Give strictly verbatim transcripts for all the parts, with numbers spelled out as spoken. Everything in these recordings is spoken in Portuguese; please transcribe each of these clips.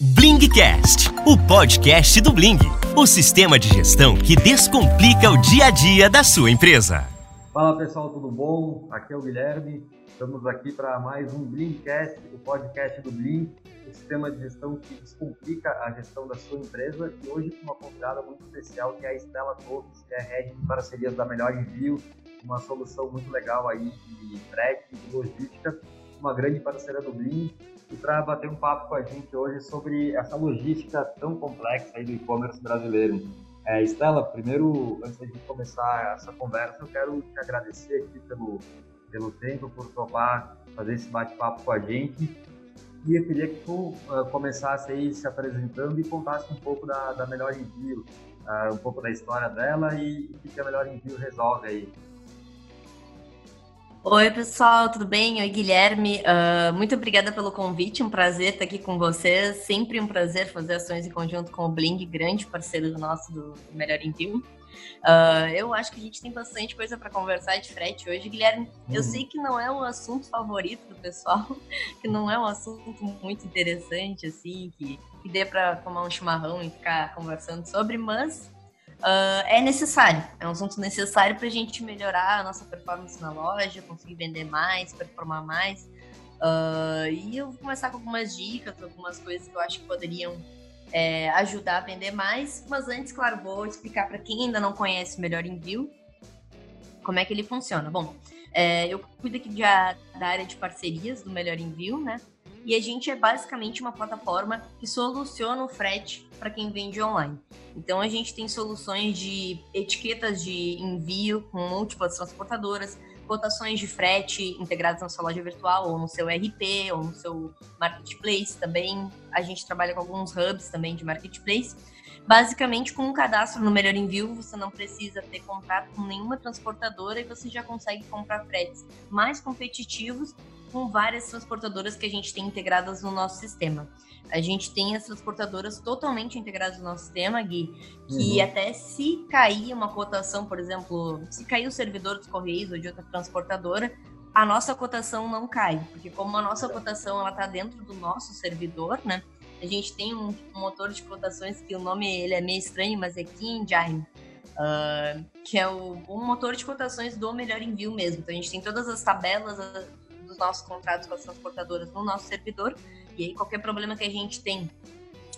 Blingcast, o podcast do Bling, o sistema de gestão que descomplica o dia a dia da sua empresa. Fala pessoal, tudo bom? Aqui é o Guilherme, estamos aqui para mais um Blingcast, o podcast do Bling, o sistema de gestão que descomplica a gestão da sua empresa, e hoje com uma convidada muito especial que é a Estela Torres, que é head de parcerias da Melhor Envio, uma solução muito legal aí de frete, de logística, uma grande parceira do Bling, e para bater um papo com a gente hoje sobre essa logística tão complexa aí do e-commerce brasileiro. É, Estela, primeiro, antes de começar essa conversa, eu quero te agradecer aqui pelo, pelo tempo, por topar fazer esse bate-papo com a gente, e eu queria que tu uh, começasse aí se apresentando e contasse um pouco da, da Melhor Envio, uh, um pouco da história dela e o que a Melhor Envio resolve aí. Oi pessoal, tudo bem? Oi Guilherme, uh, muito obrigada pelo convite, um prazer estar aqui com vocês, sempre um prazer fazer ações em conjunto com o Bling, grande parceiro do nosso, do Melhor Envio. Uh, eu acho que a gente tem bastante coisa para conversar de frete hoje, Guilherme. Uhum. Eu sei que não é o assunto favorito do pessoal, que não é um assunto muito interessante, assim, que, que dê para tomar um chimarrão e ficar conversando sobre, mas... Uh, é necessário, é um assunto necessário para a gente melhorar a nossa performance na loja, conseguir vender mais, performar mais. Uh, e eu vou começar com algumas dicas, algumas coisas que eu acho que poderiam é, ajudar a vender mais. Mas antes, claro, vou explicar para quem ainda não conhece o Melhor Envio como é que ele funciona. Bom, é, eu cuido aqui de a, da área de parcerias do Melhor Envio, né? E a gente é basicamente uma plataforma que soluciona o frete para quem vende online. Então, a gente tem soluções de etiquetas de envio com múltiplas transportadoras, cotações de frete integradas na sua loja virtual, ou no seu E R P, ou no seu Marketplace também. A gente trabalha com alguns hubs também de Marketplace. Basicamente, com um cadastro no Melhor Envio, você não precisa ter contrato com nenhuma transportadora e você já consegue comprar fretes mais competitivos com várias transportadoras que a gente tem integradas no nosso sistema. A gente tem as transportadoras totalmente integradas no nosso sistema, Gui, que uhum. até se cair uma cotação, por exemplo, se cair o servidor dos Correios ou de outra transportadora, a nossa cotação não cai, porque como a nossa cotação ela está dentro do nosso servidor, né? A gente tem um, um motor de cotações que o nome ele é meio estranho, mas é Key Engine. Uh, que é o, um motor de cotações do Melhor Envio mesmo. Então a gente tem todas as tabelas, a, dos nossos contratos com as transportadoras no nosso servidor, e aí qualquer problema que a gente tem,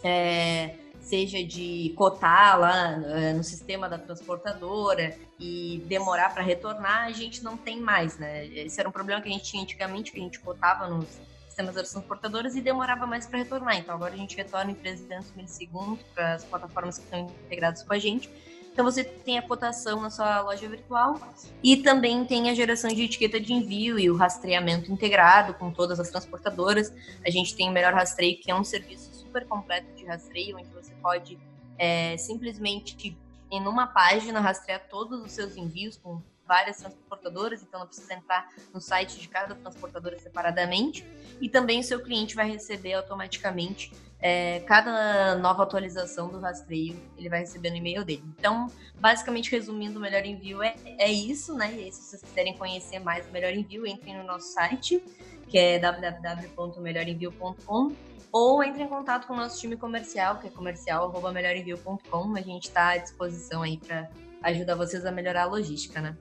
é, seja de cotar lá é, no sistema da transportadora e demorar para retornar, a gente não tem mais, né? Esse era um problema que a gente tinha antigamente, que a gente cotava nos sistemas das transportadoras e demorava mais para retornar, então agora a gente retorna em trezentos milissegundos para as plataformas que estão integradas com a gente. Então, você tem a cotação na sua loja virtual e também tem a geração de etiqueta de envio e o rastreamento integrado com todas as transportadoras. A gente tem o Melhor Rastreio, que é um serviço super completo de rastreio, onde você pode é, simplesmente, em uma página, rastrear todos os seus envios com várias transportadoras, então não precisa entrar no site de cada transportadora separadamente, e também o seu cliente vai receber automaticamente é, cada nova atualização do rastreio, ele vai receber no e-mail dele. Então, basicamente, resumindo, o Melhor Envio é, é isso, né? E aí, se vocês quiserem conhecer mais o Melhor Envio, entrem no nosso site, que é w w w ponto melhor envio ponto com, ou entre em contato com o nosso time comercial, que é comercial arroba melhor envio ponto com, a gente está à disposição aí para ajudar vocês a melhorar a logística, né?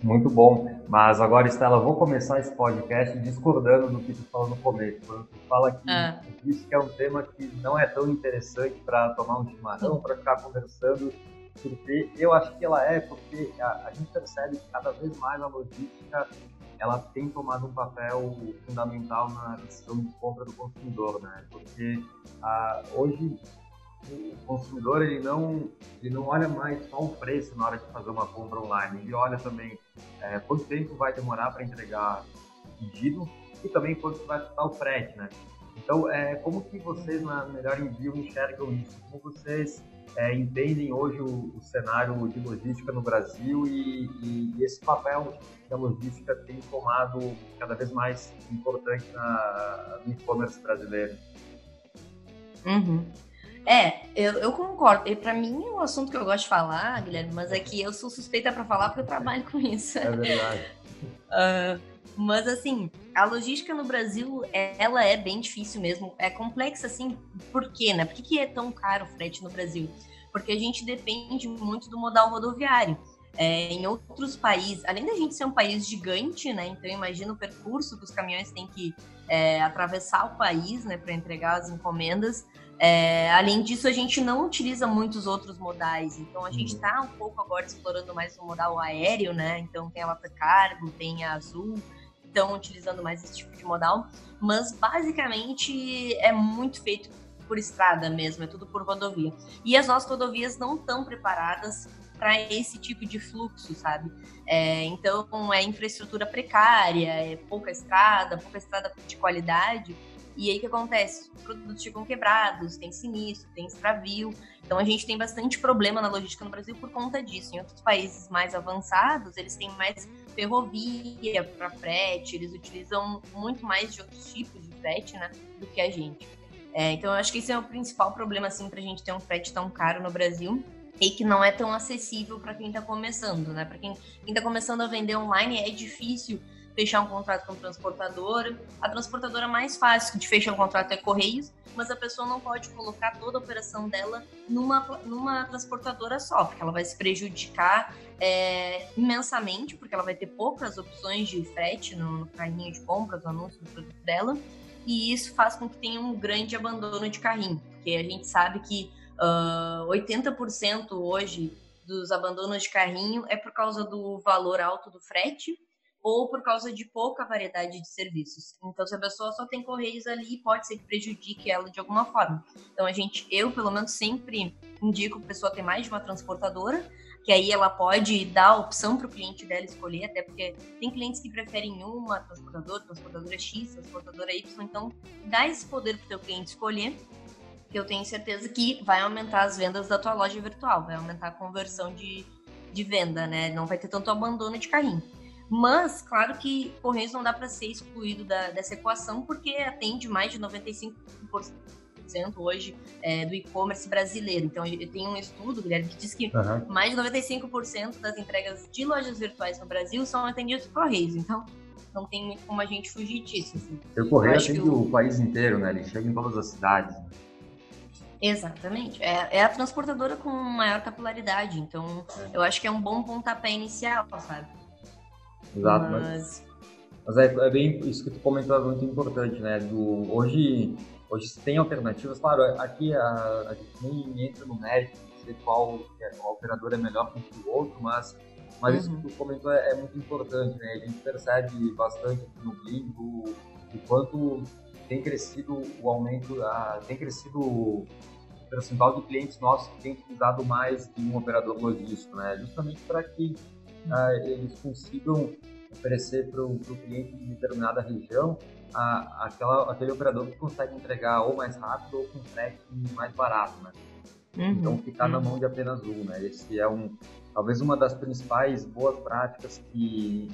Muito bom, mas agora, Estela, vou começar esse podcast discordando do que tu falou no começo. Quando tu fala que ah. isso que é um tema que não é tão interessante para tomar um chimarrão, para ficar conversando, porque eu acho que ela é, porque a, a gente percebe que cada vez mais a logística ela tem tomado um papel fundamental na decisão de compra do consumidor, né? Porque ah, hoje o consumidor ele não, ele não olha mais só o preço na hora de fazer uma compra online, ele olha também é, quanto tempo vai demorar para entregar o pedido e também quanto vai custar o frete, né? Então, é, como que vocês na Melhor Envio enxergam isso? Como vocês é, entendem hoje o, o cenário de logística no Brasil e, e, e esse papel que a logística tem tomado cada vez mais importante na, no e-commerce brasileiro? Uhum. É, eu, eu concordo. E pra mim é um assunto que eu gosto de falar, Guilherme, mas é que eu sou suspeita pra falar porque eu trabalho com isso. É verdade. Uh, mas assim, a logística no Brasil, ela é bem difícil mesmo, é complexa assim. Por quê, né? Por que, que é tão caro o frete no Brasil? Porque a gente depende muito do modal rodoviário. É, em outros países, além da gente ser um país gigante, né? Então imagina o percurso que os caminhões têm que é, atravessar o país, né, para entregar as encomendas. É, além disso, a gente não utiliza muitos outros modais. Então a gente está um pouco agora explorando mais o modal aéreo, né? Então tem a M A P Cargo, tem a Azul, estão utilizando mais esse tipo de modal. Mas basicamente é muito feito por estrada mesmo, é tudo por rodovia. E as nossas rodovias não estão preparadas para esse tipo de fluxo, sabe? É, então, é infraestrutura precária, é pouca estrada, pouca estrada de qualidade. E aí, o que acontece? Os produtos ficam quebrados, tem sinistro, tem extravio. Então, a gente tem bastante problema na logística no Brasil por conta disso. Em outros países mais avançados, eles têm mais ferrovia para frete, eles utilizam muito mais de outros tipos de frete, né, do que a gente. É, então, eu acho que esse é o principal problema, assim, para a gente ter um frete tão caro no Brasil. E que não é tão acessível para quem está começando, né? Para quem está começando a vender online, é difícil fechar um contrato com a transportadora. A transportadora mais fácil de fechar um contrato é Correios, mas a pessoa não pode colocar toda a operação dela numa, numa transportadora só, porque ela vai se prejudicar é, imensamente, porque ela vai ter poucas opções de frete no, no carrinho de compras, no anúncio do produto dela, e isso faz com que tenha um grande abandono de carrinho, porque a gente sabe que Uh, oitenta por cento hoje dos abandonos de carrinho é por causa do valor alto do frete ou por causa de pouca variedade de serviços. Então, se a pessoa só tem Correios ali, pode ser que prejudique ela de alguma forma. Então, a gente, eu, pelo menos, sempre indico a pessoa ter mais de uma transportadora, que aí ela pode dar a opção para o cliente dela escolher, até porque tem clientes que preferem uma transportadora, transportadora X, transportadora Y. Então, dá esse poder para o teu cliente escolher, que eu tenho certeza que vai aumentar as vendas da tua loja virtual, vai aumentar a conversão de, de venda, né? Não vai ter tanto abandono de carrinho. Mas, claro que Correios não dá para ser excluído da, dessa equação, porque atende mais de noventa e cinco por cento hoje é, do e-commerce brasileiro. Então, eu tenho um estudo, Guilherme, que diz que uhum. mais de noventa e cinco por cento das entregas de lojas virtuais no Brasil são atendidas por Correios. Então, não tem muito como a gente fugir disso. Assim. O Correio atende o... o país inteiro, né? Ele chega em todas as cidades, né? Exatamente, é, é a transportadora com maior capilaridade, então eu acho que é um bom pontapé inicial, sabe? Exato, mas, mas é, é bem isso que tu comentou, é muito importante, né? Do, hoje, hoje tem alternativas, claro, aqui a, a gente nem entra no mérito de dizer qual, qual operador é melhor que o outro, mas, mas uhum. isso que tu comentou é, é muito importante, né? A gente percebe bastante no Bling do, do quanto... tem crescido o aumento, a, tem crescido o percentual de clientes nossos que têm utilizado mais de um operador logístico, né? Justamente para que a, eles consigam oferecer para o cliente de determinada região a, aquela, aquele operador que consegue entregar ou mais rápido ou com frete mais barato, né? Uhum, então ficar uhum. na mão de apenas um, né? Esse é um, talvez uma das principais boas práticas que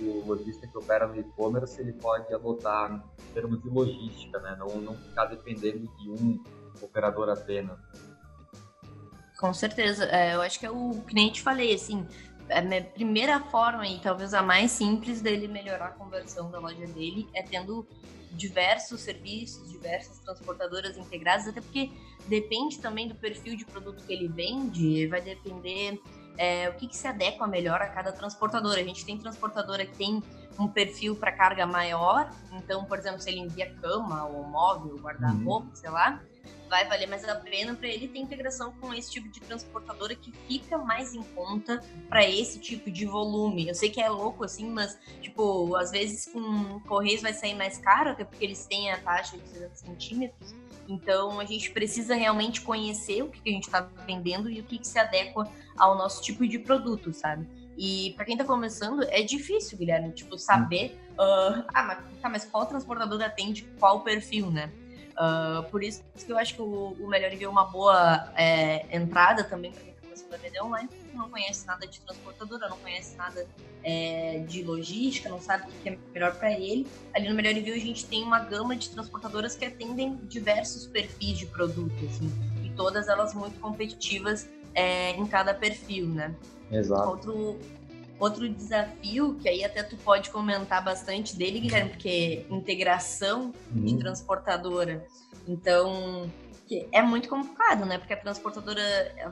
o lojista que opera no e-commerce, ele pode adotar em termos de logística, né? Não, não ficar dependendo de um operador apenas. Com certeza. É, eu acho que é o que nem te falei, assim, a minha primeira forma e talvez a mais simples dele melhorar a conversão da loja dele é tendo diversos serviços, diversas transportadoras integradas, até porque depende também do perfil de produto que ele vende, vai depender... É, o que, que se adequa melhor a cada transportadora. A gente tem transportadora que tem um perfil para carga maior, então, por exemplo, se ele envia cama ou móvel, guarda-roupa, uhum. sei lá, vai valer mais a pena para ele ter integração com esse tipo de transportadora que fica mais em conta para esse tipo de volume. Eu sei que é louco assim, mas tipo, às vezes com Correios vai sair mais caro, até porque eles têm a taxa de sessenta centímetros. Então, a gente precisa realmente conhecer o que a gente está vendendo e o que, que se adequa ao nosso tipo de produto, sabe? E para quem está começando, é difícil, Guilherme, tipo, saber... Uh, ah, mas, tá, mas qual transportador atende qual perfil, né? Uh, por isso que eu acho que o, o Melhor Envio é uma boa é, entrada também para quem está começando a vender online, porque não conhece nada de transportadora, não conhece nada é, de logística, não sabe o que é melhor para ele. Ali no Melhor Envio a gente tem uma gama de transportadoras que atendem diversos perfis de produto, assim, e todas elas muito competitivas é, em cada perfil, né? Exato. Outro... Outro desafio, que aí até tu pode comentar bastante dele, Guilherme, porque é integração uhum. de transportadora. Então, é muito complicado, né? Porque a transportadora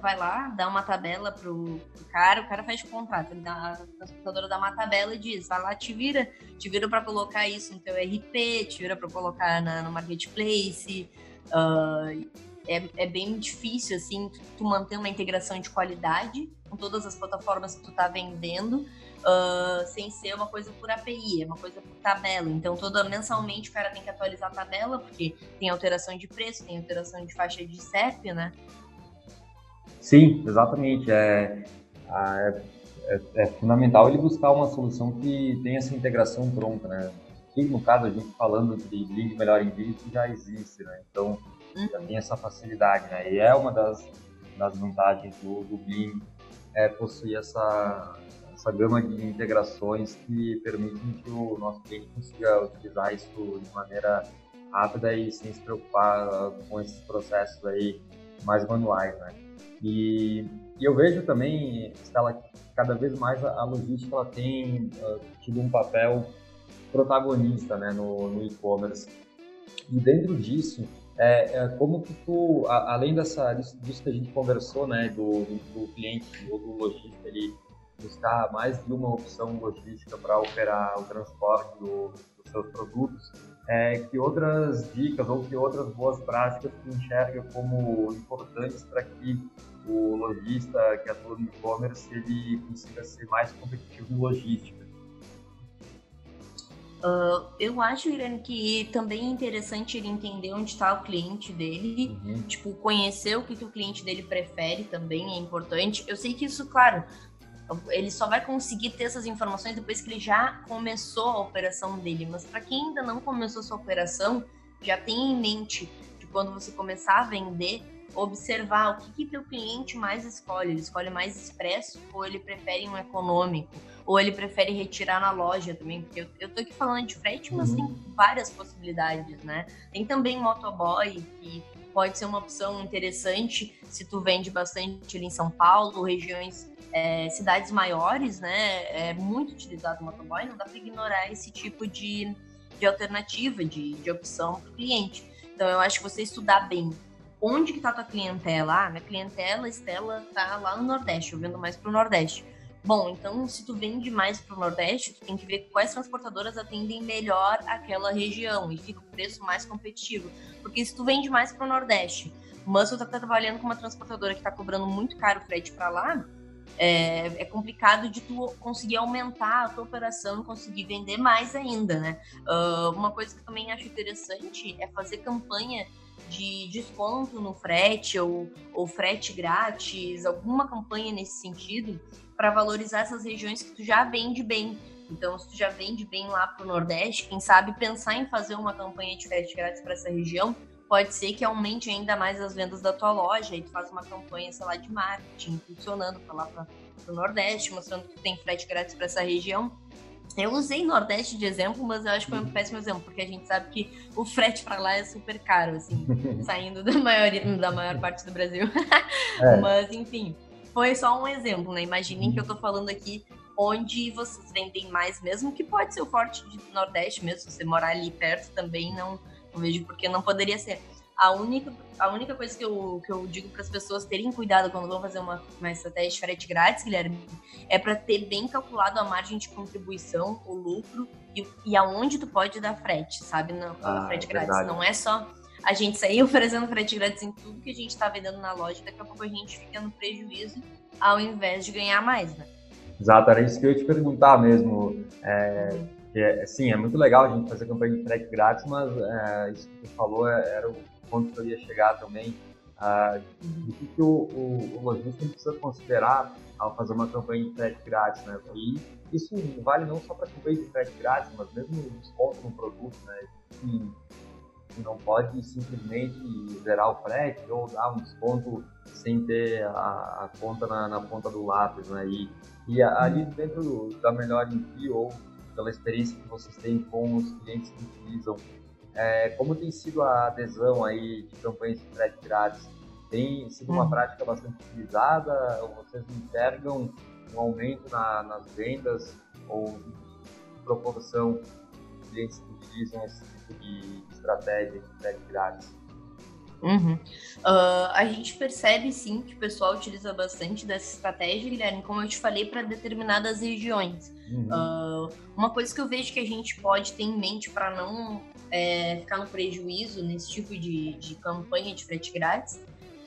vai lá, dá uma tabela pro, pro cara, o cara faz o contrato, ele dá, a transportadora dá uma tabela e diz, vai lá, te vira, te vira pra colocar isso no teu E R P, te vira pra colocar na, no Marketplace. Uh, é, é bem difícil, assim, tu, tu manter uma integração de qualidade com todas as plataformas que tu tá vendendo, uh, sem ser uma coisa por A P I, é uma coisa por tabela. Então, toda mensalmente o cara tem que atualizar a tabela, porque tem alteração de preço, tem alteração de faixa de C E P, né? Sim, exatamente. É, é, é fundamental ele buscar uma solução que tenha essa integração pronta, né? E, no caso, a gente falando de Blingcast Melhor Envio, que já existe, né? Então, uhum. já tem essa facilidade, né? E é uma das, das vantagens do, do Blingcast. É, possui essa, essa gama de integrações que permitem que o nosso cliente consiga utilizar isso de maneira rápida e sem se preocupar com esses processos aí mais manuais, né? E, e eu vejo também, Estela, que cada vez mais a, a logística ela tem uh, tido um papel protagonista, né, no, no e-commerce. E dentro disso, É, é, como que tu, a, além dessa, disso, disso que a gente conversou, né, do, do cliente ou do logístico, ele buscar mais de uma opção logística para operar o transporte do, dos seus produtos, é, que outras dicas ou que outras boas práticas tu enxerga como importantes para que o logista que atua no e-commerce, ele consiga ser mais competitivo em logística? Uh, eu acho, Guilherme, que também é interessante ele entender onde está o cliente dele, uhum. tipo, conhecer o que, que o cliente dele prefere também é importante. Eu sei que isso, claro, ele só vai conseguir ter essas informações depois que ele já começou a operação dele, mas para quem ainda não começou sua operação, já tenha em mente que quando você começar a vender, observar o que que teu cliente mais escolhe. Ele escolhe mais expresso ou ele prefere um econômico? Ou ele prefere retirar na loja também? Porque eu, eu tô aqui falando de frete, mas uhum. tem várias possibilidades, né? Tem também motoboy, que pode ser uma opção interessante se tu vende bastante ali em São Paulo, regiões, é, cidades maiores, né? É muito utilizado o motoboy, não dá para ignorar esse tipo de, de alternativa, de, de opção pro cliente. Então eu acho que você estudar bem onde que tá a tua clientela? Ah, minha clientela, Estela, tá lá no Nordeste, eu vendo mais pro Nordeste. Bom, então, se tu vende mais pro Nordeste, tu tem que ver quais transportadoras atendem melhor aquela região e fica o preço mais competitivo. Porque se tu vende mais pro Nordeste, mas tu tá trabalhando com uma transportadora que tá cobrando muito caro o frete para lá, é, é complicado de tu conseguir aumentar a tua operação e conseguir vender mais ainda, né? Uh, uma coisa que eu também acho interessante é fazer campanha de desconto no frete ou, ou frete grátis, alguma campanha nesse sentido, para valorizar essas regiões que tu já vende bem. Então, se tu já vende bem lá pro Nordeste, quem sabe pensar em fazer uma campanha de frete grátis para essa região, pode ser que aumente ainda mais as vendas da tua loja e tu faz uma campanha, sei lá, de marketing, impulsionando para lá para o Nordeste, mostrando que tu tem frete grátis para essa região. Eu usei Nordeste de exemplo, mas eu acho que foi um péssimo exemplo, porque a gente sabe que o frete para lá é super caro, assim, saindo da, maioria, da maior parte do Brasil. É. Mas, enfim, foi só um exemplo, né? Imaginem que eu tô falando aqui onde vocês vendem mais mesmo, que pode ser o forte do Nordeste mesmo, se você morar ali perto também, não, não vejo por que não poderia ser. A única, a única coisa que eu, que eu digo para as pessoas terem cuidado quando vão fazer uma, uma estratégia de frete grátis, Guilherme, é para ter bem calculado a margem de contribuição, o lucro e, e aonde tu pode dar frete, sabe? No, ah, frete grátis. Verdade. Não é só a gente sair oferecendo frete grátis em tudo que a gente está vendendo na loja, daqui a pouco a gente fica no prejuízo ao invés de ganhar mais, né? Exato, era isso que eu ia te perguntar mesmo. É... É, sim, é muito legal a gente fazer campanha de frete grátis, mas é, isso que você falou é, era o ponto que eu ia chegar também. Ah, do que, que o, o, o logista precisa considerar ao fazer uma campanha de frete grátis, né? E isso vale não só para campanha de frete grátis, mas mesmo o desconto no produto, né? Que, que não pode simplesmente zerar o frete ou dar um desconto sem ter a, a conta na, na ponta do lápis, né? E, e ali dentro da Melhor Envio ou pela experiência que vocês têm com os clientes que utilizam, é, como tem sido a adesão aí de campanhas de frete grátis? Tem sido hum. uma prática bastante utilizada? Vocês enxergam um aumento na, nas vendas ou proporção de clientes que utilizam esse tipo de estratégia de crédito grátis? Uhum. Uh, a gente percebe sim que o pessoal utiliza bastante dessa estratégia, Guilherme, como eu te falei, para determinadas regiões. Uhum. Uh, uma coisa que eu vejo que a gente pode ter em mente para não é, ficar no prejuízo nesse tipo de, de campanha de frete grátis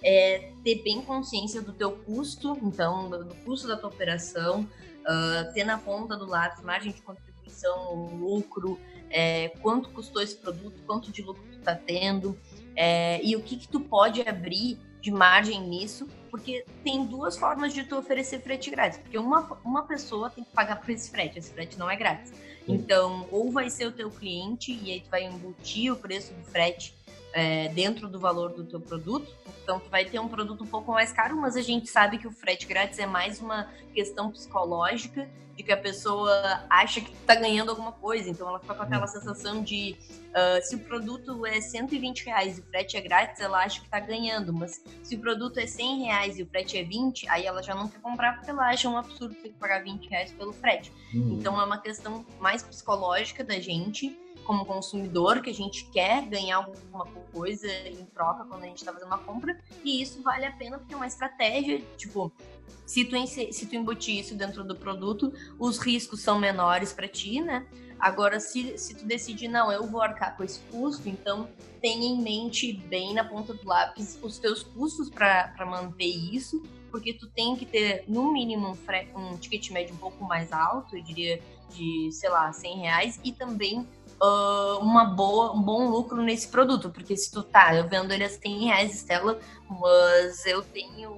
é ter bem consciência do teu custo, então do custo da tua operação, uh, ter na ponta do lápis margem de contribuição, lucro, é, quanto custou esse produto, quanto de lucro tu tá tendo. É, e o que, que tu pode abrir de margem nisso, porque tem duas formas de tu oferecer frete grátis, porque uma, uma pessoa tem que pagar por esse frete, esse frete não é grátis. Sim. Então, ou vai ser o teu cliente e aí tu vai embutir o preço do frete é, dentro do valor do teu produto, então tu vai ter um produto um pouco mais caro, mas a gente sabe que o frete grátis é mais uma questão psicológica, de que a pessoa acha que tá ganhando alguma coisa, então ela fica com aquela sensação de uh, se o produto é cento e vinte reais e o frete é grátis, ela acha que tá ganhando, mas se o produto é cem reais e o frete é vinte, aí ela já não quer comprar porque ela acha um absurdo ter que pagar vinte reais pelo frete. Uhum. Então é uma questão mais psicológica da gente como consumidor, que a gente quer ganhar alguma coisa em troca quando a gente está fazendo uma compra, e isso vale a pena porque é uma estratégia, tipo, se tu, se tu embutir isso dentro do produto, os riscos são menores para ti, né? Agora, se, se tu decidir, não, eu vou arcar com esse custo, então tenha em mente bem na ponta do lápis os teus custos para manter isso, porque tu tem que ter, no mínimo, um, fre- um ticket médio um pouco mais alto, eu diria, de, sei lá, cem reais, e também Uh, uma boa, um bom lucro nesse produto, porque se tu tá, eu vendo ele a cem reais, Estela, mas eu tenho,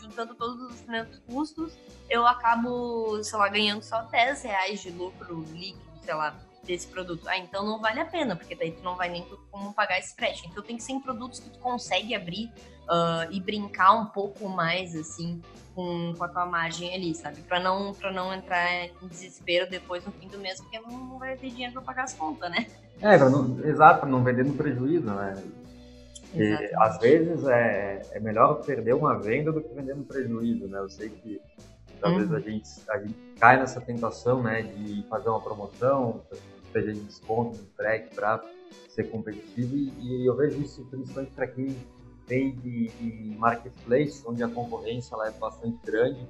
juntando todos os meus custos, eu acabo, sei lá, ganhando só dez reais de lucro líquido, sei lá, desse produto. Ah, então não vale a pena, porque daí tu não vai nem como pagar esse frete. Então tem que ser em produtos que tu consegue abrir uh, e brincar um pouco mais, assim, com, com a tua margem ali, sabe? Pra não, pra não entrar em desespero depois no fim do mês, porque não vai ter dinheiro pra pagar as contas, né? É, pra não, exato, pra não vender no prejuízo, né? Porque às vezes é, é melhor perder uma venda do que vender no prejuízo, né? Eu sei que talvez uhum. a, gente, a gente cai nessa tentação, né, de fazer uma promoção, seja de desconto, de frete, pra ser competitivo, e, e eu vejo isso principalmente pra quem tem de, de marketplace, onde a concorrência ela é bastante grande,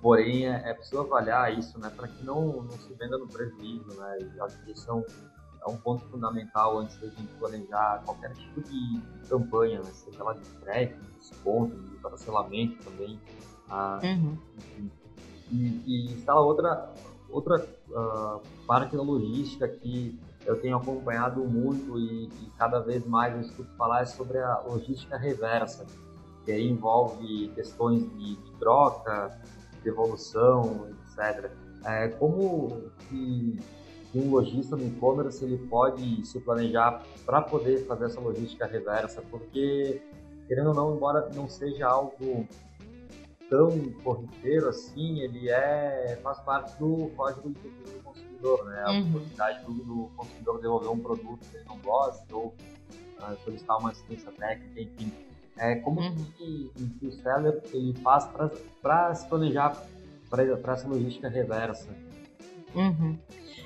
porém é, é preciso avaliar isso, né, para que não, não se venda no prejuízo, né, e acho que isso é um, é um ponto fundamental antes da gente planejar qualquer tipo de, de campanha, né, seja ela de crédito, de desconto, de parcelamento também, ah, uhum. enfim. E, e instala outra, outra uh, parte da logística que eu tenho acompanhado muito e, e cada vez mais eu escuto falar é sobre a logística reversa, que aí envolve questões de, de troca, devolução, etcétera. É, como que um lojista no e-commerce ele pode se planejar para poder fazer essa logística reversa? Porque, querendo ou não, embora não seja algo tão corriqueiro assim, ele é, faz parte do código de do consumidor, né? A uhum. oportunidade do, do consumidor devolver um produto que ele não gosta ou uh, solicitar uma assistência técnica, enfim. É, como uhum. que, que o seller ele faz para se planejar para essa logística reversa? Uhum.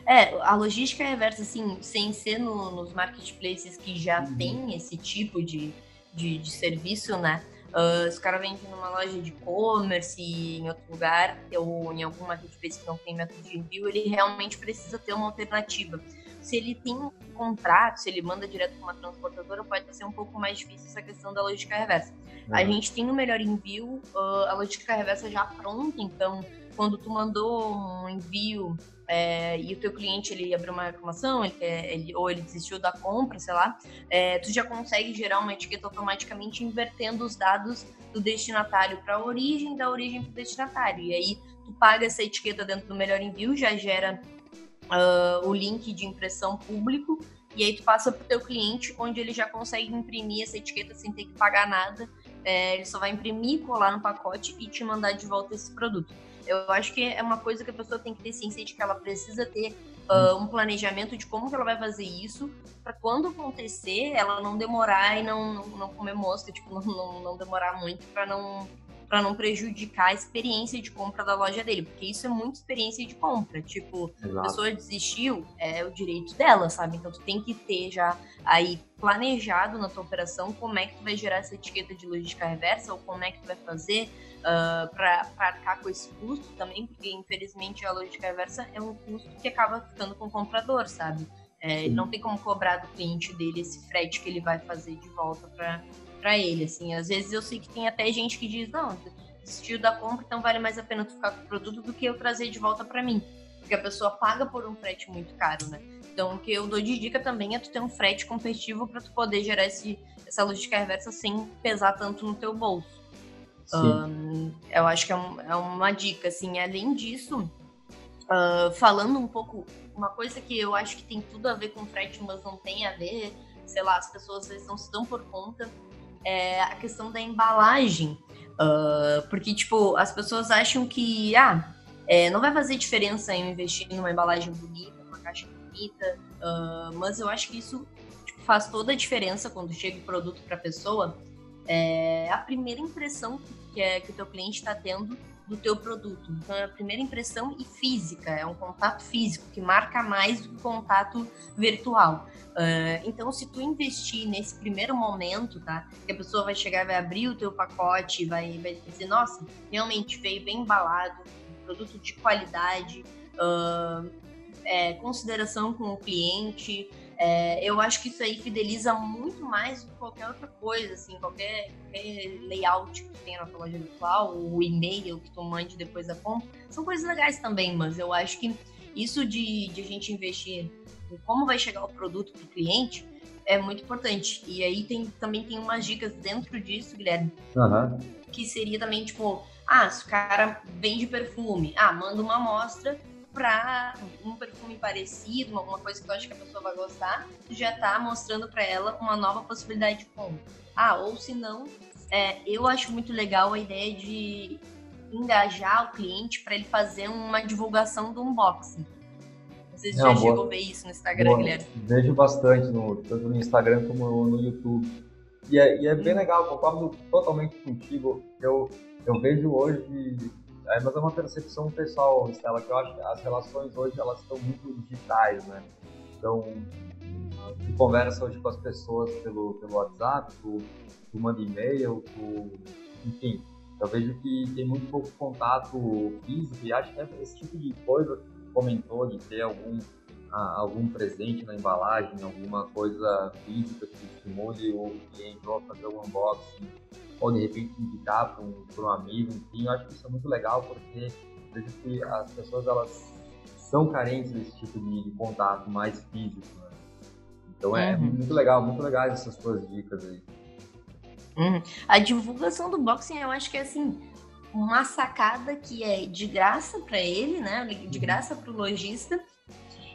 É, a logística reversa, assim, sem ser no, nos marketplaces que já uhum. tem esse tipo de, de, de serviço, né? Uh, os caras vendem numa loja de e-commerce, em outro lugar, ou em alguma marketplace que não tem método de envio, ele realmente precisa ter uma alternativa. Se ele tem um contrato, se ele manda direto para uma transportadora, pode ser um pouco mais difícil essa questão da logística reversa. Uhum. A gente tem no Melhor Envio, uh, a logística reversa já pronta, então quando tu mandou um envio é, e o teu cliente ele abriu uma reclamação, ele, ele, ou ele desistiu da compra, sei lá, é, tu já consegue gerar uma etiqueta automaticamente invertendo os dados do destinatário para a origem, da origem para o destinatário. E aí tu paga essa etiqueta dentro do Melhor Envio, já gera uh, o link de impressão público, e aí tu passa para o teu cliente, onde ele já consegue imprimir essa etiqueta sem ter que pagar nada. É, ele só vai imprimir, colar no pacote e te mandar de volta esse produto. Eu acho que é uma coisa que a pessoa tem que ter ciência de que ela precisa ter uh, um planejamento de como que ela vai fazer isso, para quando acontecer, ela não demorar e não, não, não comer mosca, tipo, não, não, não demorar muito para não, para não prejudicar a experiência de compra da loja dele, porque isso é muita experiência de compra, tipo, exato, a pessoa desistiu, é o direito dela, sabe? Então tu tem que ter já aí planejado na tua operação como é que tu vai gerar essa etiqueta de logística reversa, ou como é que tu vai fazer uh, para arcar com esse custo também, porque infelizmente a logística reversa é um custo que acaba ficando com o comprador, sabe? É, não tem como cobrar do cliente dele esse frete que ele vai fazer de volta para para ele, assim. Às vezes eu sei que tem até gente que diz, não, desistiu da compra, então vale mais a pena tu ficar com o produto do que eu trazer de volta para mim, porque a pessoa paga por um frete muito caro, né? Então o que eu dou de dica também é tu ter um frete competitivo para tu poder gerar esse, essa logística reversa sem pesar tanto no teu bolso. Um, eu acho que é, um, é uma dica, assim. Além disso, uh, falando um pouco, uma coisa que eu acho que tem tudo a ver com frete, mas não tem a ver, sei lá, as pessoas às vezes não se dão por conta, é a questão da embalagem, uh, porque, tipo, as pessoas acham que, ah, é, não vai fazer diferença eu investir numa embalagem bonita, numa caixa bonita, uh, mas eu acho que isso, tipo, faz toda a diferença quando chega o produto para a pessoa, é a primeira impressão que, é, que o teu cliente está tendo do teu produto. Então, é a primeira impressão e física, é um contato físico que marca mais do que o contato virtual. Uh, então, se tu investir nesse primeiro momento, tá? Que a pessoa vai chegar, vai abrir o teu pacote, vai, vai dizer, nossa, realmente veio bem embalado, produto de qualidade, uh, é, consideração com o cliente. É, eu acho que isso aí fideliza muito mais do que qualquer outra coisa, assim, qualquer, qualquer layout que tu tenha na tua loja virtual, o e-mail que tu mande depois da compra, são coisas legais também, mas eu acho que isso de, de a gente investir em como vai chegar o produto pro cliente é muito importante. E aí tem, também tem umas dicas dentro disso, Guilherme, uhum, que seria também, tipo, ah, se o cara vende perfume, ah, manda uma amostra para um perfume parecido, alguma coisa que tu acha que a pessoa vai gostar, já tá mostrando para ela uma nova possibilidade de compra. Ah, ou se não, é, eu acho muito legal a ideia de engajar o cliente para ele fazer uma divulgação do unboxing. Não sei se você já chegou a ver isso no Instagram, boa, Guilherme. Vejo bastante, no, tanto no Instagram como no YouTube. E é, e é bem legal, concordo totalmente contigo. Eu, eu vejo hoje... É, mas é uma percepção pessoal, Estela, que eu acho que as relações hoje, elas estão muito digitais, né? Então, tu conversa hoje com as pessoas pelo, pelo WhatsApp, tu, tu manda e-mail, tu... enfim, eu vejo que tem muito pouco contato físico, e acho que esse tipo de coisa que tu comentou, de ter algum, ah, algum presente na embalagem, alguma coisa física que estimule o cliente ou fazer um unboxing, ou de repente indicar para um, para um amigo, enfim, eu acho que isso é muito legal, porque vejo que as pessoas, elas são carentes desse tipo de contato mais físico, né? Então é, uhum, muito legal, muito legal essas tuas dicas aí. Uhum. A divulgação do boxing, eu acho que é assim, uma sacada que é de graça para ele, né, de graça para o lojista,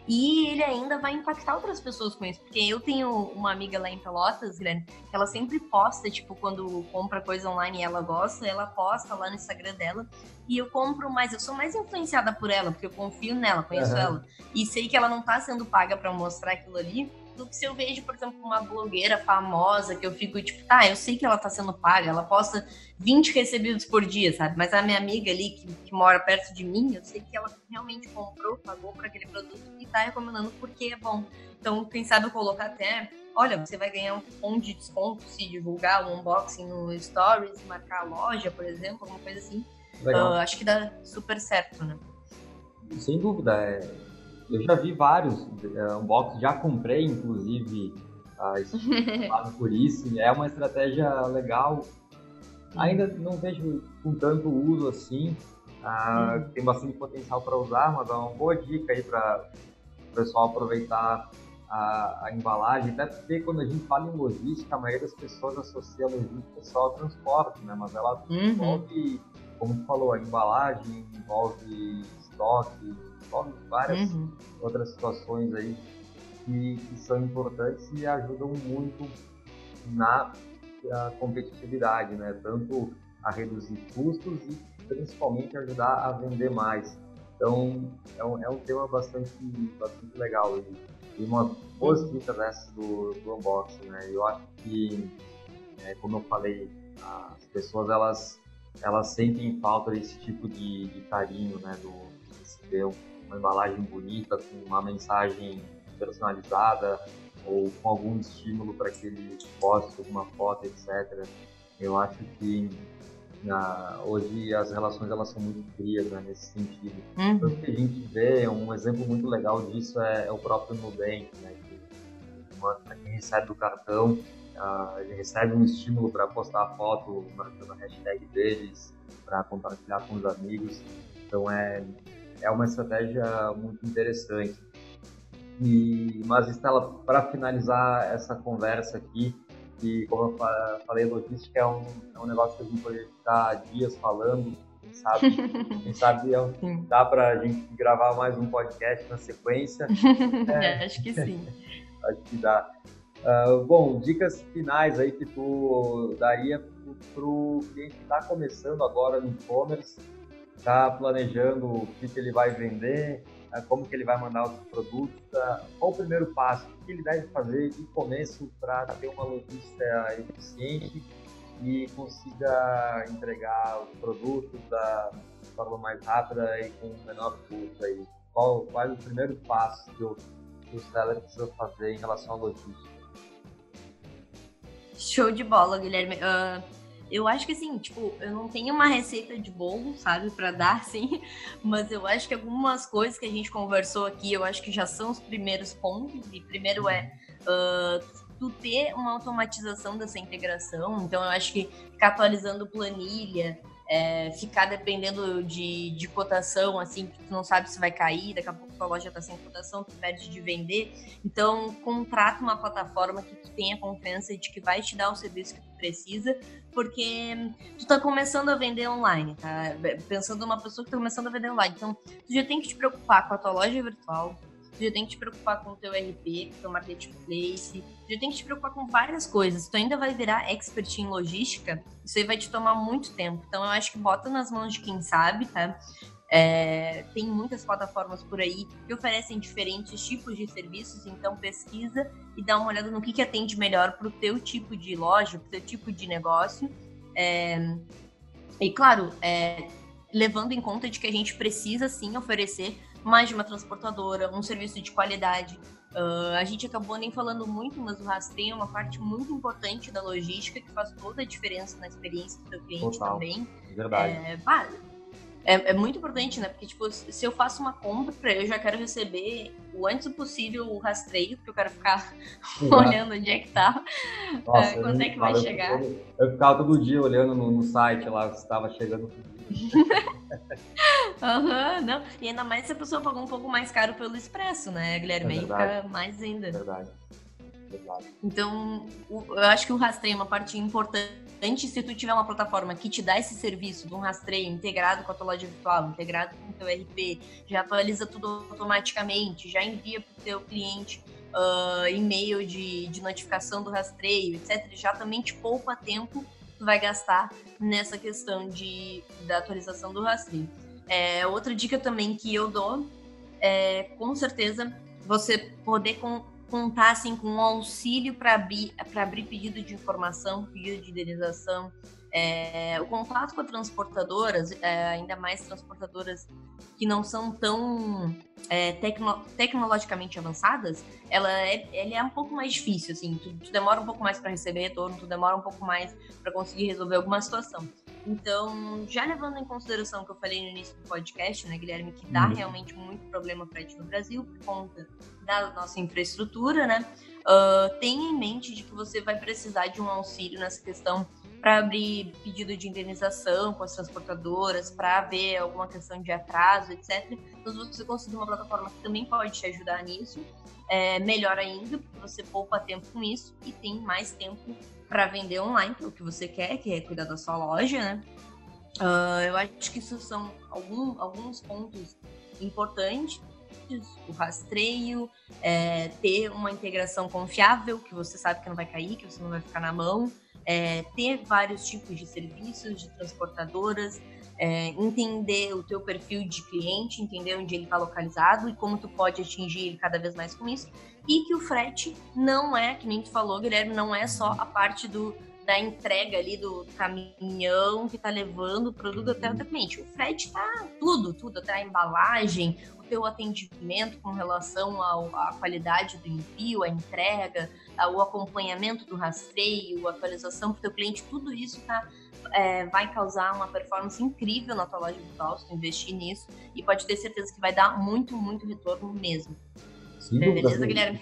e ele ainda vai impactar outras pessoas com isso, porque eu tenho uma amiga lá em Pelotas, Guilherme, que ela sempre posta, tipo, quando compra coisa online e ela gosta, ela posta lá no Instagram dela, e eu compro mais, eu sou mais influenciada por ela, porque eu confio nela, conheço, uhum, ela, e sei que ela não tá sendo paga pra mostrar aquilo ali, do que se eu vejo, por exemplo, uma blogueira famosa, que eu fico tipo, tá, eu sei que ela tá sendo paga, ela posta vinte recebidos por dia, sabe? Mas a minha amiga ali, que, que mora perto de mim, eu sei que ela realmente comprou, pagou por aquele produto e tá recomendando porque é bom. Então, quem sabe eu colocar até, olha, você vai ganhar um cupom de desconto se divulgar um unboxing no Stories, marcar a loja, por exemplo, alguma coisa assim. Uh, acho que dá super certo, né? Sem dúvida, é... Eu já vi vários uh, unboxing, já comprei, inclusive, uh, por isso. É uma estratégia legal. Ainda não vejo com tanto uso assim. Uh, tem bastante potencial para usar, mas é uma boa dica aí para o pessoal aproveitar a, a embalagem. Até porque quando a gente fala em logística, a maioria das pessoas associa a logística só ao transporte, né? Mas ela envolve, uhum, como tu falou, a embalagem, envolve estoque, várias, uhum, outras situações aí que, que são importantes e ajudam muito na, na competitividade, né? Tanto a reduzir custos e principalmente ajudar a vender mais. Então é um, é um tema bastante, bastante legal e, e uma boa dica dessa do, do unboxing, né? Eu acho que, é, como eu falei, as pessoas, elas elas sentem falta desse tipo de, de carinho, né? Do de receber uma embalagem bonita, com uma mensagem personalizada ou com algum estímulo para que ele poste alguma foto, etcétera. Eu acho que na, hoje as relações elas são muito frias, né, nesse sentido. Uhum. Então, o que a gente vê, um exemplo muito legal disso é, é o próprio Nubank, né? Que, que recebe o cartão, Uh, ele recebe um estímulo para postar a foto marcando a hashtag deles, para compartilhar com os amigos. Então é, é uma estratégia muito interessante. E, mas, Estela, para finalizar essa conversa aqui, que como eu fa- falei, logística é um, é um negócio que a gente pode ficar dias falando, quem sabe, quem sabe dá para a gente gravar mais um podcast na sequência. É, acho que sim. Acho que dá. Uh, bom, dicas finais aí que tu daria para o cliente que está começando agora no e-commerce, está planejando o que, que ele vai vender, uh, como que ele vai mandar os produtos, uh, qual o primeiro passo, o que ele deve fazer de começo para ter uma logística eficiente e consiga entregar os produtos da forma mais rápida e com o menor custo aí. Qual, qual é o primeiro passo que o, que o seller precisa fazer em relação à logística? Show de bola, Guilherme. Uh, eu acho que assim, tipo, eu não tenho uma receita de bolo, sabe, para dar assim, mas eu acho que algumas coisas que a gente conversou aqui, eu acho que já são os primeiros pontos. E primeiro é uh, tu ter uma automatização dessa integração. Então eu acho que ficar atualizando planilha, é, ficar dependendo de, de cotação, assim, que tu não sabe se vai cair, daqui a pouco tua loja tá sem cotação, tu perde de vender. Então, contrata uma plataforma que tu tenha confiança de que vai te dar o serviço que tu precisa, porque tu tá começando a vender online, tá? Pensando numa pessoa que tá começando a vender online. Então, tu já tem que te preocupar com a tua loja virtual, tu já tem que te preocupar com o teu E R P, com o teu Marketplace, tu já tem que te preocupar com várias coisas. Tu ainda vai virar expert em logística, isso aí vai te tomar muito tempo. Então eu acho que bota nas mãos de quem sabe, tá? É, tem muitas plataformas por aí que oferecem diferentes tipos de serviços, então pesquisa e dá uma olhada no que, que atende melhor pro teu tipo de loja, pro teu tipo de negócio. É, e claro, é, levando em conta de que a gente precisa sim oferecer mais de uma transportadora, um serviço de qualidade. Uh, a gente acabou nem falando muito, mas o rastreio é uma parte muito importante da logística que faz toda a diferença na experiência do teu cliente. Total. Também. Verdade. É, é, é muito importante, né? Porque, tipo, se eu faço uma compra, eu já quero receber o antes possível o rastreio, porque eu quero ficar olhando onde é que tá, Nossa, é, quando é que vai chegar. Eu, eu ficava todo dia olhando no, no site lá, se tava chegando. Aham, uhum, não. E ainda mais se a pessoa pagou um pouco mais caro pelo expresso, né, Guilherme? É verdade. Aí fica mais ainda. É verdade. É verdade. Então, eu acho que o rastreio é uma parte importante. Se tu tiver uma plataforma que te dá esse serviço de um rastreio integrado com a tua loja virtual, integrado com o teu E R P, já atualiza tudo automaticamente, já envia para o teu cliente uh, e-mail de, de notificação do rastreio, etcétera. Já também te poupa tempo. Vai gastar nessa questão de, da atualização do rastreio. É, outra dica também que eu dou é, com certeza, você poder com, contar assim, com um auxílio para abrir, abrir pedido de informação, pedido de indenização. É, o contato com as transportadoras, é, ainda mais transportadoras que não são tão é, tecno, tecnologicamente avançadas, ela é, ela é um pouco mais difícil, assim, tu, tu demora um pouco mais para receber retorno, tu demora um pouco mais para conseguir resolver alguma situação. Então, já levando em consideração o que eu falei no início do podcast, né, Guilherme, que dá uhum. realmente muito problema para a gente no Brasil por conta da nossa infraestrutura, né, uh, tenha em mente de que você vai precisar de um auxílio nessa questão para abrir pedido de indenização com as transportadoras, para ver alguma questão de atraso, etcétera. Então, você conseguir uma plataforma que também pode te ajudar nisso, é melhor ainda, porque você poupa tempo com isso e tem mais tempo para vender online, que é o que você quer, que é cuidar da sua loja, né? Uh, eu acho que isso são algum, alguns pontos importantes. O rastreio, é, ter uma integração confiável, que você sabe que não vai cair, que você não vai ficar na mão. É, ter vários tipos de serviços, de transportadoras, é, entender o teu perfil de cliente, entender onde ele está localizado e como tu pode atingir ele cada vez mais com isso, e que o frete não é, que nem tu falou, Guilherme, não é só a parte do, da entrega ali do caminhão que tá levando o produto até o cliente. O frete tá tudo, tudo, até a embalagem, o teu atendimento com relação ao, à qualidade do envio, a entrega, o acompanhamento do rastreio, a atualização pro teu cliente, tudo isso tá, é, vai causar uma performance incrível na tua loja virtual, se tu investir nisso, e pode ter certeza que vai dar muito, muito retorno mesmo. Sim, beleza, Guilherme?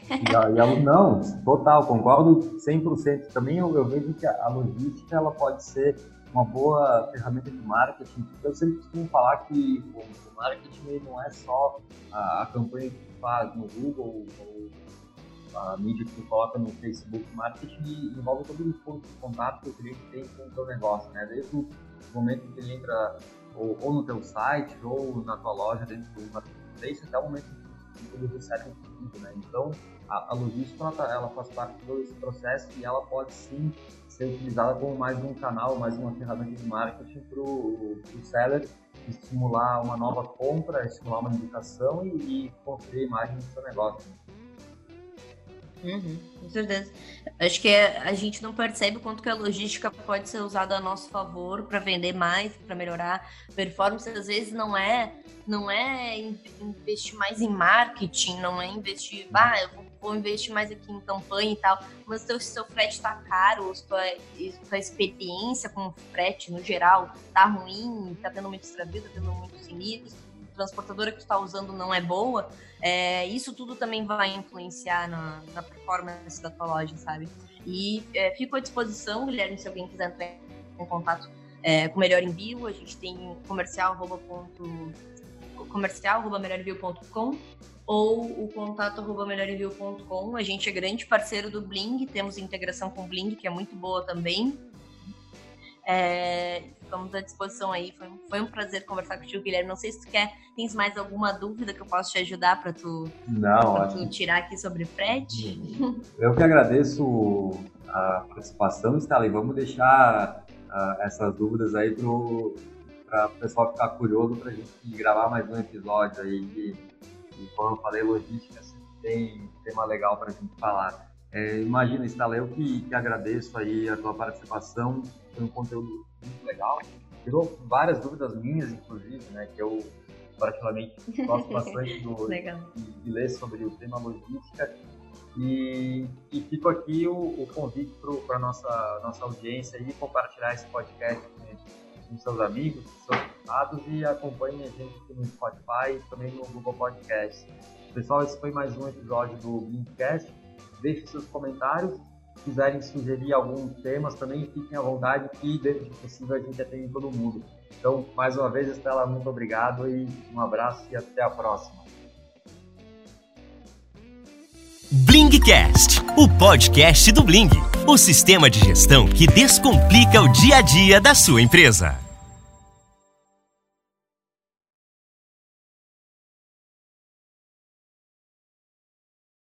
Não, total, concordo cem por cento. Também eu, eu vejo que a, a logística ela pode ser uma boa ferramenta de marketing. Eu sempre costumo falar que bom, o marketing não é só a, a campanha que tu faz no Google ou a mídia que tu coloca no Facebook. Marketing envolve todos os pontos de contato que o cliente tem com o teu negócio, né? Desde o momento que ele entra ou, ou no teu site ou na tua loja dentro do Marketplace até o momento que ele recebe o pedido, né? Então, a, a logística ela, ela faz parte de todo esse processo e ela pode sim ser utilizada como mais um canal, mais uma ferramenta de marketing para o seller estimular uma nova compra, estimular uma indicação e, e construir a imagem do seu negócio. Uhum, com certeza. Acho que é, a gente não percebe o quanto que a logística pode ser usada a nosso favor para vender mais, para melhorar performance. Às vezes não é, não é investir mais em marketing, não é investir, ah, eu vou, vou investir mais aqui em campanha e tal, mas se o seu frete está caro, ou se tua, tua experiência com o frete no geral está ruim, está tendo muito extravio, está tendo muito sinistro, transportadora que tu está usando não é boa, é, isso tudo também vai influenciar na, na performance da tua loja, sabe? E é, fico à disposição, Guilherme, se alguém quiser entrar em contato é, com o Melhor Envio, a gente tem comercial, arroba, ponto, comercial, arroba, melhorenvio ponto com ou o contato arroba, melhorenvio ponto com. A gente é grande parceiro do Bling, temos integração com o Bling, que é muito boa também. É, estamos à disposição aí, foi, foi um prazer conversar contigo, Guilherme. Não sei se tu quer, tens mais alguma dúvida que eu posso te ajudar para tu, Não, pra tu tirar aqui sobre frete? Eu que agradeço a participação, Estela, e vamos deixar uh, essas dúvidas aí para o pessoal ficar curioso, para a gente gravar mais um episódio aí, que, que como eu falei, logística tem tema legal para a gente falar. É, imagina, Estela, eu que, que agradeço aí a tua participação, foi um conteúdo muito legal, tirou várias dúvidas minhas, inclusive, né, que eu particularmente gosto bastante do, de, de ler sobre o tema logística, e, e fico aqui o, o convite para a nossa, nossa audiência aí, compartilhar esse podcast com, com seus amigos, com seus contatos, e acompanhe a gente aqui no Spotify e também no Google Podcast. Pessoal, esse foi mais um episódio do Blingcast. Deixe seus comentários, se quiserem sugerir alguns temas também, fiquem à vontade que, dentro do possível, a gente atende todo mundo. Então, mais uma vez, Estela, muito obrigado e um abraço e até a próxima. Blingcast, o podcast do Bling, o sistema de gestão que descomplica o dia a dia da sua empresa.